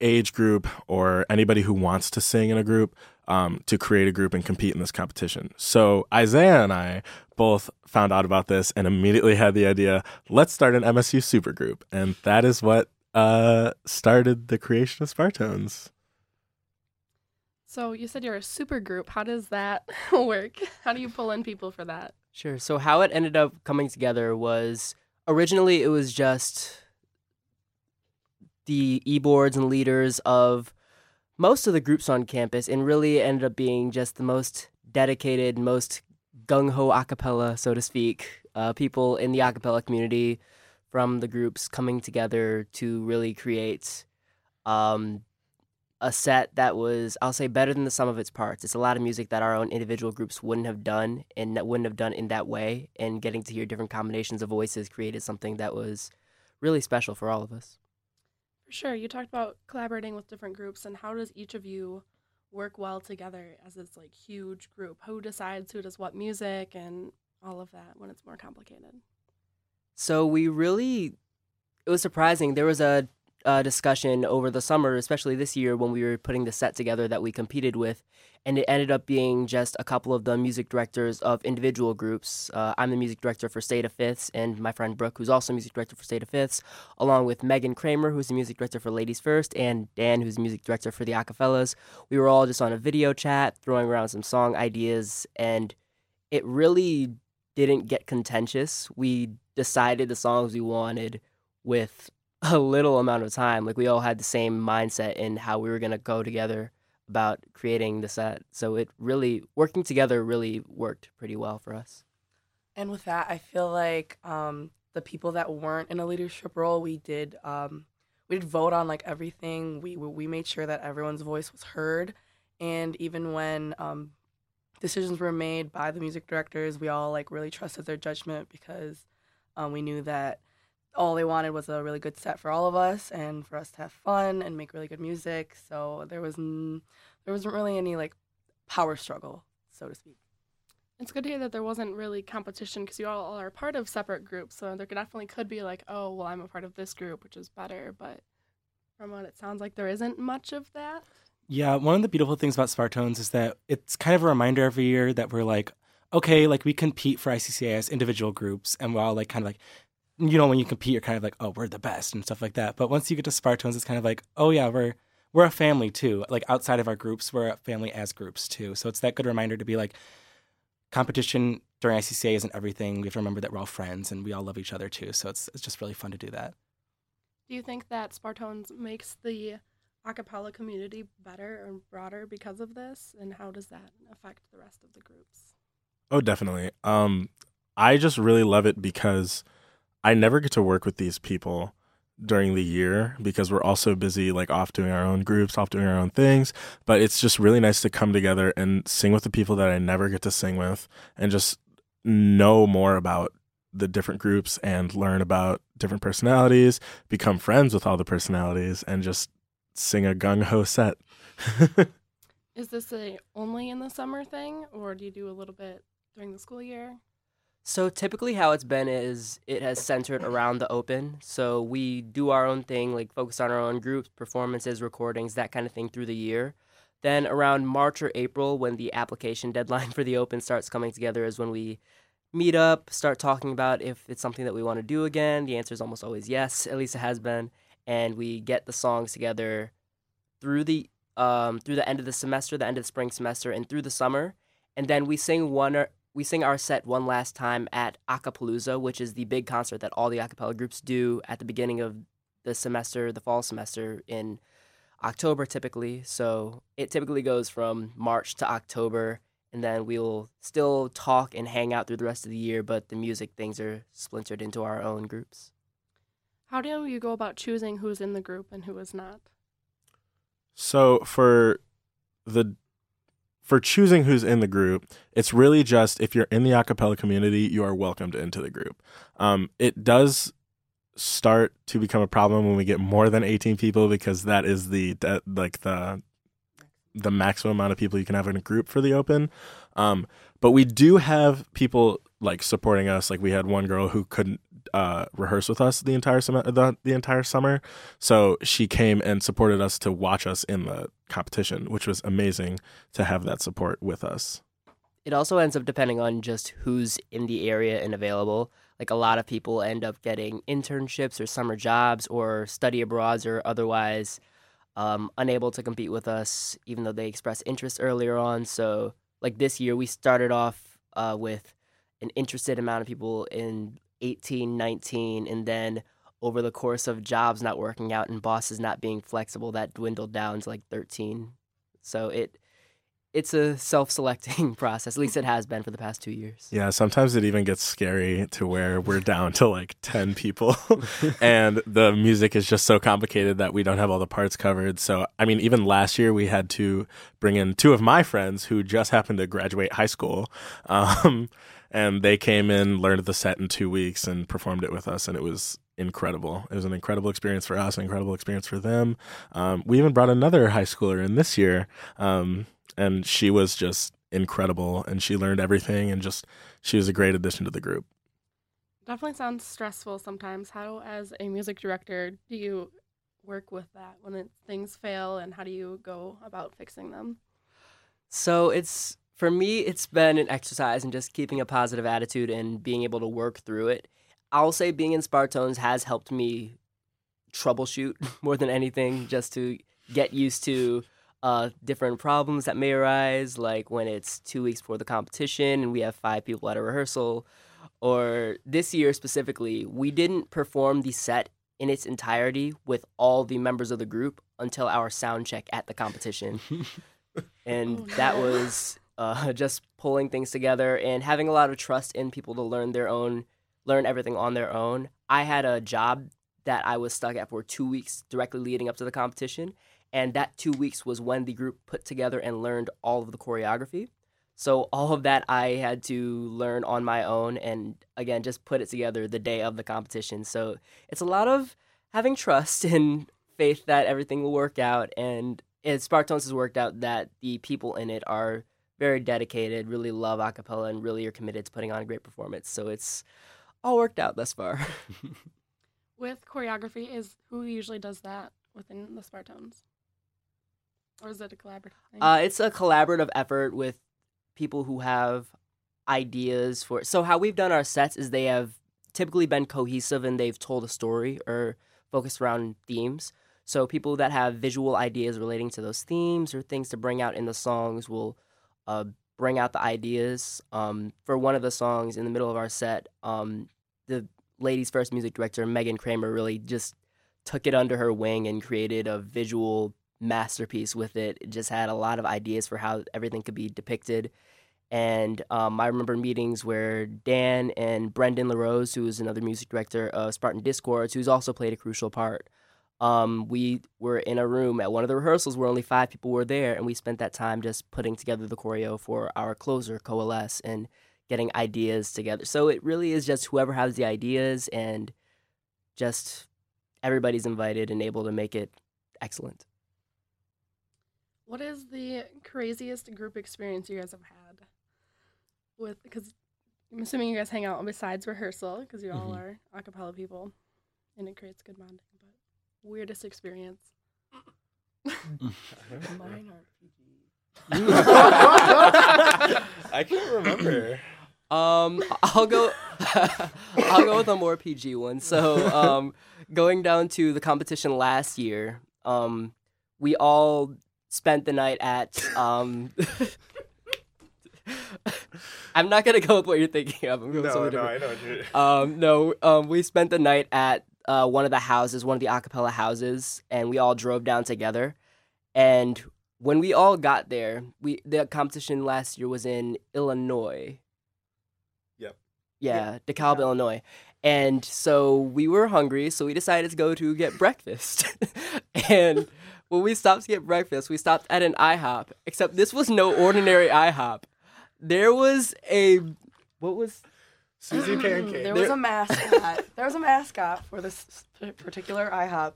age group or anybody who wants to sing in a group um, to create a group and compete in this competition. So Isaiah and I both found out about this and immediately had the idea, let's start an M S U supergroup. And that is what uh, started the creation of Spartones. So you said you're a supergroup. How does that work? How do you pull in people for that? Sure. So how it ended up coming together was originally it was just the e-boards and leaders of most of the groups on campus, and really ended up being just the most dedicated, most gung-ho a cappella, so to speak, uh, people in the a cappella community from the groups coming together to really create um, a set that was, I'll say, better than the sum of its parts. It's a lot of music that our own individual groups wouldn't have done and wouldn't have done in that way, and getting to hear different combinations of voices created something that was really special for all of us. Sure. You talked about collaborating with different groups, and how does each of you work well together as this like huge group? Who decides who does what music and all of that when it's more complicated? So we really, it was surprising. There was a, a discussion over the summer, especially this year when we were putting the set together that we competed with, and it ended up being just a couple of the music directors of individual groups. Uh, I'm the music director for State of Fifths, and my friend Brooke, who's also music director for State of Fifths, along with Megan Kramer, who's the music director for Ladies First, and Dan, who's the music director for the Acafellas. We were all just on a video chat, throwing around some song ideas, and it really didn't get contentious. We decided the songs we wanted with a little amount of time. Like, we all had the same mindset in how we were going to go together about creating the set. So it really, working together really worked pretty well for us. And with that, I feel like um, the people that weren't in a leadership role, we did um, we did vote on like everything. We we made sure that everyone's voice was heard. And even when um, decisions were made by the music directors, we all like really trusted their judgment, because um, we knew that all they wanted was a really good set for all of us and for us to have fun and make really good music. So there was n- there wasn't really any like power struggle, so to speak. It's good to hear that there wasn't really competition, because you all, all are part of separate groups. So there could definitely could be like, oh, well, I'm a part of this group, which is better. But from what it sounds like, there isn't much of that. Yeah, one of the beautiful things about Spartones is that it's kind of a reminder every year that we're like, okay, like we compete for I C C A as individual groups, and we're all like kind of like, you know, when you compete, you're kind of like, oh, we're the best and stuff like that. But once you get to Spartones, it's kind of like, oh, yeah, we're we're a family, too. Like, outside of our groups, we're a family as groups, too. So it's that good reminder to be like, competition during I C C A isn't everything. We have to remember that we're all friends and we all love each other, too. So it's it's just really fun to do that. Do you think that Spartones makes the a cappella community better or broader because of this? And how does that affect the rest of the groups? Oh, definitely. Um, I just really love it because I never get to work with these people during the year, because we're all so busy, like off doing our own groups, off doing our own things. But it's just really nice to come together and sing with the people that I never get to sing with, and just know more about the different groups and learn about different personalities, become friends with all the personalities, and just sing a gung-ho set. Is this a only in the summer thing, or do you do a little bit during the school year? So typically how it's been is it has centered around the open. So we do our own thing, like focus on our own groups, performances, recordings, that kind of thing through the year. Then around March or April, when the application deadline for the open starts coming together, is when we meet up, start talking about if it's something that we want to do again. The answer is almost always yes, at least it has been. And we get the songs together through the um, through the end of the semester, the end of the spring semester, and through the summer. And then we sing one or We sing our set one last time at Acapalooza, which is the big concert that all the a cappella groups do at the beginning of the semester, the fall semester, in October typically. So it typically goes from March to October, and then we'll still talk and hang out through the rest of the year, but the music things are splintered into our own groups. How do you go about choosing who's in the group and who is not? So for the for choosing who's in the group, it's really just if you're in the a cappella community, you are welcomed into the group. Um, it does start to become a problem when we get more than eighteen people, because that is the de- like the the maximum amount of people you can have in a group for the open. Um, but we do have people like supporting us. Like we had one girl who couldn't uh, rehearse with us the entire sem- the, the entire summer, so she came and supported us to watch us in the competition, which was amazing to have that support with us. It also ends up depending on just who's in the area and available. Like a lot of people end up getting internships or summer jobs or study abroads or otherwise um, unable to compete with us, even though they expressed interest earlier on. So like this year, we started off uh, with an interested amount of people in eighteen, nineteen, and then over the course of jobs not working out and bosses not being flexible, that dwindled down to like thirteen. So it it's a self-selecting process. At least it has been for the past two years. Yeah, sometimes it even gets scary to where we're down to like ten people and the music is just so complicated that we don't have all the parts covered. So, I mean, even last year we had to bring in two of my friends who just happened to graduate high school. Um, and they came in, learned the set in two weeks and performed it with us. And it was incredible. It was an incredible experience for us, an incredible experience for them. Um, we even brought another high schooler in this year. Um, And she was just incredible, and she learned everything, and just she was a great addition to the group. Definitely sounds stressful sometimes. How, as a music director, do you work with that when it, things fail, and how do you go about fixing them? So it's for me, it's been an exercise in just keeping a positive attitude and being able to work through it. I'll say being in Spartones has helped me troubleshoot more than anything, just to get used to Uh, different problems that may arise, like when it's two weeks before the competition and we have five people at a rehearsal. Or this year specifically, we didn't perform the set in its entirety with all the members of the group until our sound check at the competition. And oh, no. That was uh, just pulling things together and having a lot of trust in people to learn their own, learn everything on their own. I had a job that I was stuck at for two weeks directly leading up to the competition. And that two weeks was when the group put together and learned all of the choreography. So all of that I had to learn on my own and, again, just put it together the day of the competition. So it's a lot of having trust and faith that everything will work out. And Spartones has worked out that the people in it are very dedicated, really love a cappella, and really are committed to putting on a great performance. So it's all worked out thus far. With choreography, is who usually does that within the Spartones? Or is it a collaborative thing? Uh, it's a collaborative effort with people who have ideas for it. So how we've done our sets is they have typically been cohesive and they've told a story or focused around themes. So people that have visual ideas relating to those themes or things to bring out in the songs will uh, bring out the ideas. Um, for one of the songs in the middle of our set, um, the Ladies First music director, Megan Kramer, really just took it under her wing and created a visual masterpiece with it. It just had a lot of ideas for how everything could be depicted. And um, I remember meetings where Dan and Brendan LaRose, who is another music director of Spartan Discords, who's also played a crucial part, um, we were in a room at one of the rehearsals where only five people were there, and we spent that time just putting together the choreo for our closer, Coalesce, and getting ideas together. So it really is just whoever has the ideas, and just everybody's invited and able to make it excellent. What is the craziest group experience you guys have had? With, because I'm assuming you guys hang out besides rehearsal, because you all mm-hmm. are a cappella people, and it creates good bonding. But weirdest experience. Mine are R P Gs. I can't remember. Um, I'll go. I'll go with a more P G one. So, um, going down to the competition last year, um, we all spent the night at, um, I'm not going to go with what you're thinking of. I'm going no, so no, I know what you're um, No, um, we spent the night at uh, one of the houses, one of the a cappella houses, and we all drove down together. And when we all got there, we the competition last year was in Illinois. Yep. Yeah, yep. DeKalb, yeah. Illinois. And so we were hungry, so we decided to go to get breakfast. And When we stopped to get breakfast, we stopped at an IHOP, except this was no ordinary IHOP. There was a, what was? Susie Pancake. There was a mascot. There was a mascot for this particular IHOP,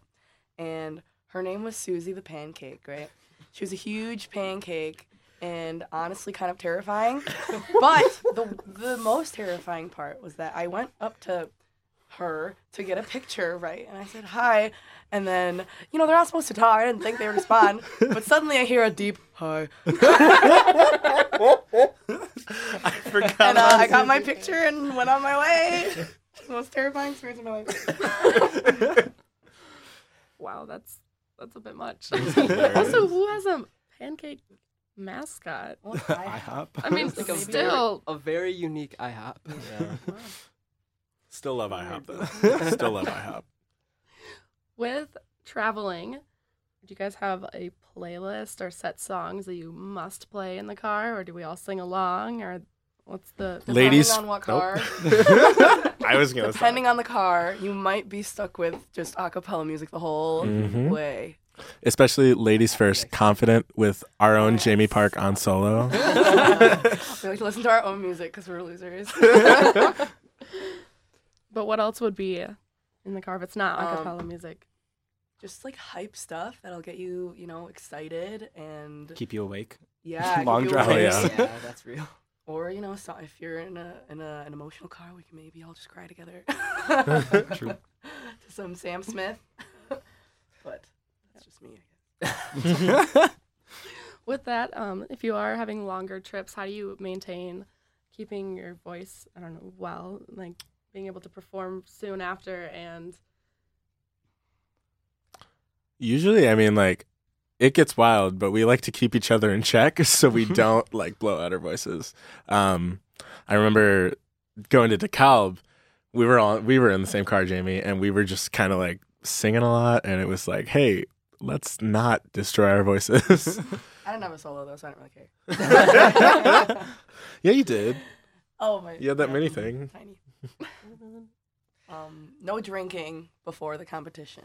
and her name was Susie the Pancake, right? She was a huge pancake, and honestly kind of terrifying. But the the most terrifying part was that I went up to her to get a picture, right? And I said, hi. And then, you know, they're not supposed to talk. I didn't think they would respond. But suddenly I hear a deep, hi. I forgot. And uh, I got my picture and went on my way. It's the most terrifying experience of my life. Wow, that's that's a bit much. Also, who has a pancake mascot? Well, IHOP. I mean, still a very unique IHOP. Yeah. Wow. Still love IHOP, though. Still love IHOP. With traveling, do you guys have a playlist or set songs that you must play in the car, or do we all sing along, or what's the... Ladies... Depending on what car. Nope. I was going to say. Depending on the car, you might be stuck with just a cappella music the whole mm-hmm. way. Especially Ladies First, Confident with our own yes. Jamie Park on solo. We like to listen to our own music because we're losers. But what else would be in the car if it's not acapella um, music? Just like hype stuff that'll get you, you know, excited and keep you awake. Yeah, long drive. Oh, yeah. yeah, that's real. Or you know, so if you're in a in a, an emotional car, we can maybe all just cry together. True. To some Sam Smith. But that's just me, I guess. With that, um, if you are having longer trips, how do you maintain keeping your voice? I don't know. Well, like. Being able to perform soon after and... Usually, I mean, like, it gets wild, but we like to keep each other in check so we don't, like, blow out our voices. Um, I remember going to DeKalb. We were all, we were in the same car, Jamie, and we were just kind of, like, singing a lot, and it was like, hey, let's not destroy our voices. I didn't have a solo, though, so I didn't really care. Yeah, you did. Oh, my... You had that yeah, mini thing. Tiny. um, no drinking before the competition.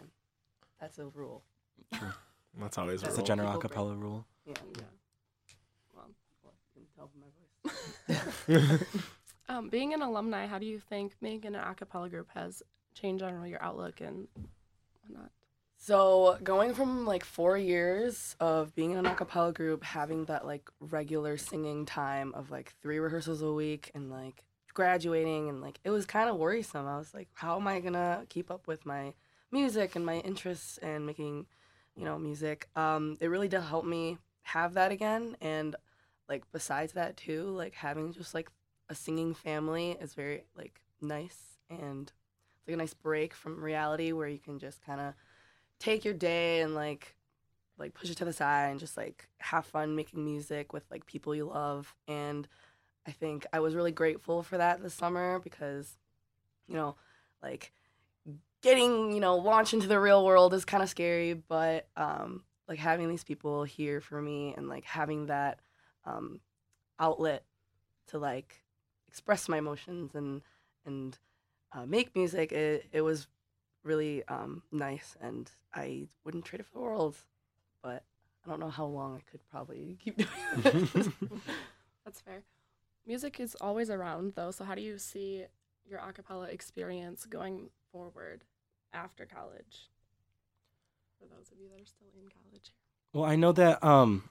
That's a rule. True. That's always That's a rule. That's a general acapella rule. Yeah. yeah. Well, I can tell my voice. um, being an alumni, how do you think making an acapella group has changed on your outlook and whatnot? So going from like four years of being in an acapella group, having that like regular singing time of like three rehearsals a week and like graduating and like it was kind of worrisome. I was like, how am I gonna keep up with my music and my interests and making, you know, music? Um, it really did help me have that again. And like besides that too, like having just like a singing family is very like nice, and it's like a nice break from reality where you can just kind of take your day and like like push it to the side and just like have fun making music with like people you love. And I think I was really grateful for that this summer because, you know, like getting, you know, launched into the real world is kind of scary, but um, like having these people here for me and like having that um, outlet to like express my emotions and and uh, make music, it, it was really um, nice, and I wouldn't trade it for the world, but I don't know how long I could probably keep doing it. That's fair. Music is always around, though, so how do you see your a cappella experience going forward after college? For those of you that are still in college. Well, I know that um,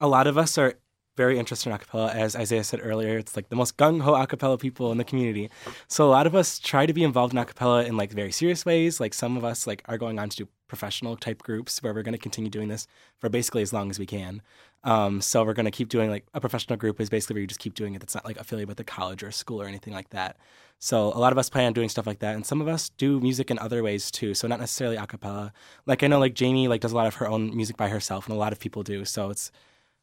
a lot of us are very interested in a cappella. As Isaiah said earlier, it's like the most gung-ho a cappella people in the community. So a lot of us try to be involved in a cappella in like very serious ways. Like some of us like are going on to do professional type groups where we're going to continue doing this for basically as long as we can. Um, so we're going to keep doing like a professional group is basically where you just keep doing it. That's not like affiliated with a college or a school or anything like that. So a lot of us plan on doing stuff like that. And some of us do music in other ways too. So not necessarily a cappella. Like I know like Jamie like does a lot of her own music by herself, and a lot of people do. So it's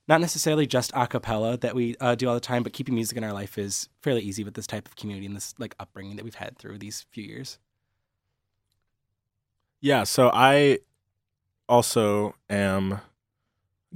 not necessarily just a cappella that we uh, do all the time, but keeping music in our life is fairly easy with this type of community and this like upbringing that we've had through these few years. Yeah, so I also am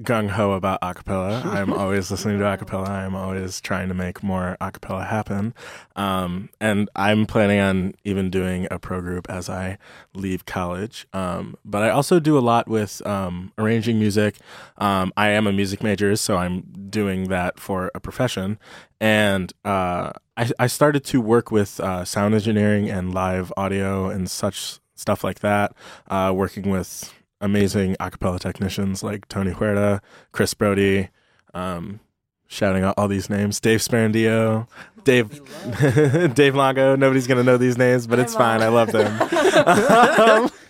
gung-ho about acapella. I'm always listening to acapella. I'm always trying to make more acapella happen. Um, and I'm planning on even doing a pro group as I leave college. Um, but I also do a lot with um, arranging music. Um, I am a music major, so I'm doing that for a profession. And uh, I, I started to work with uh, sound engineering and live audio and such stuff like that, uh, working with amazing a cappella technicians like Tony Huerta, Chris Brody, um, shouting out all these names, Dave Sperandio, Dave Dave Lago. Nobody's going to know these names, but it's fine. I love them.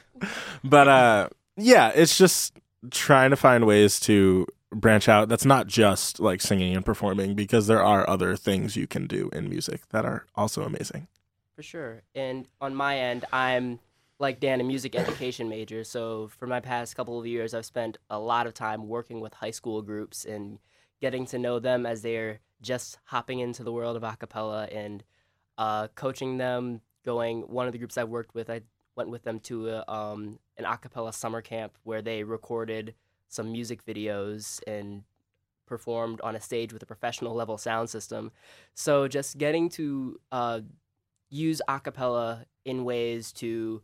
um, but uh, yeah, it's just trying to find ways to branch out. That's not just like singing and performing, because there are other things you can do in music that are also amazing. For sure. And on my end, I'm... like Dan, a music education major, so for my past couple of years, I've spent a lot of time working with high school groups and getting to know them as they're just hopping into the world of a cappella and uh, coaching them, going, one of the groups I've worked with, I went with them to a, um, an a cappella summer camp where they recorded some music videos and performed on a stage with a professional level sound system. So just getting to uh, use a cappella in ways to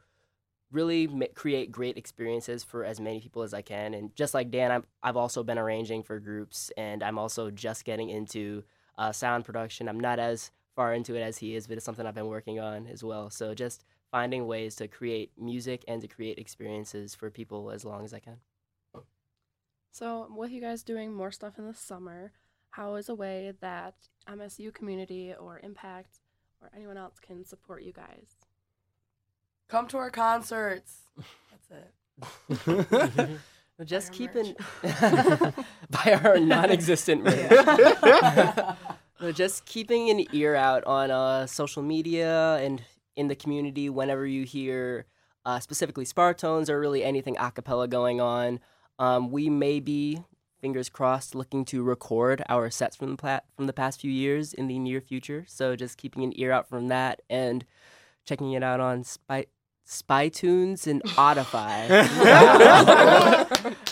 really ma- create great experiences for as many people as I can. And just like Dan, I'm, I've also been arranging for groups, and I'm also just getting into uh, sound production. I'm not as far into it as he is, but it's something I've been working on as well. So just finding ways to create music and to create experiences for people as long as I can. So with you guys doing more stuff in the summer, how is a way that M S U community or Impact or anyone else can support you guys? Come to our concerts. That's it. Just keep in by our non-existent rate. Yeah. No, just keeping an ear out on uh, social media and in the community whenever you hear uh, specifically Spartones or really anything a cappella going on. Um, we may be, fingers crossed, looking to record our sets from the pla- from the past few years in the near future. So just keeping an ear out from that and checking it out on Spy. SpyTunes and Audify.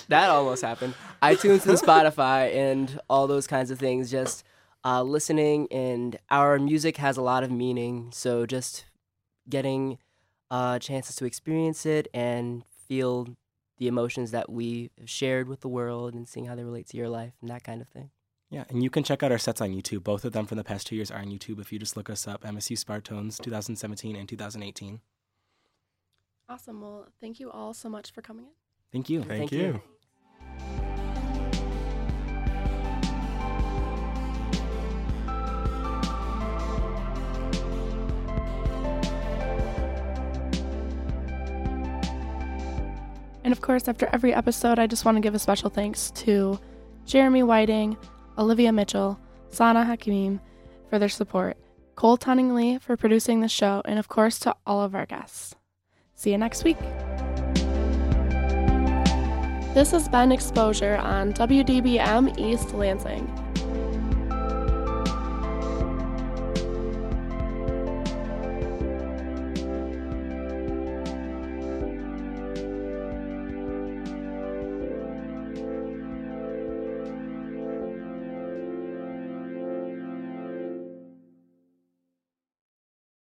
That almost happened. iTunes and Spotify and all those kinds of things. Just uh, listening, and our music has a lot of meaning. So just getting uh, chances to experience it and feel the emotions that we have shared with the world and seeing how they relate to your life and that kind of thing. Yeah, and you can check out our sets on YouTube. Both of them from the past two years are on YouTube. If you just look us up, M S U Spartones twenty seventeen and twenty eighteen. Awesome. Well, thank you all so much for coming in. Thank you. Thank, thank you. you. And of course, after every episode, I just want to give a special thanks to Jeremy Whiting, Olivia Mitchell, Sana Hakim for their support, Cole Tunning-Lee for producing the show, and of course to all of our guests. See you next week. This has been Exposure on W D B M East Lansing.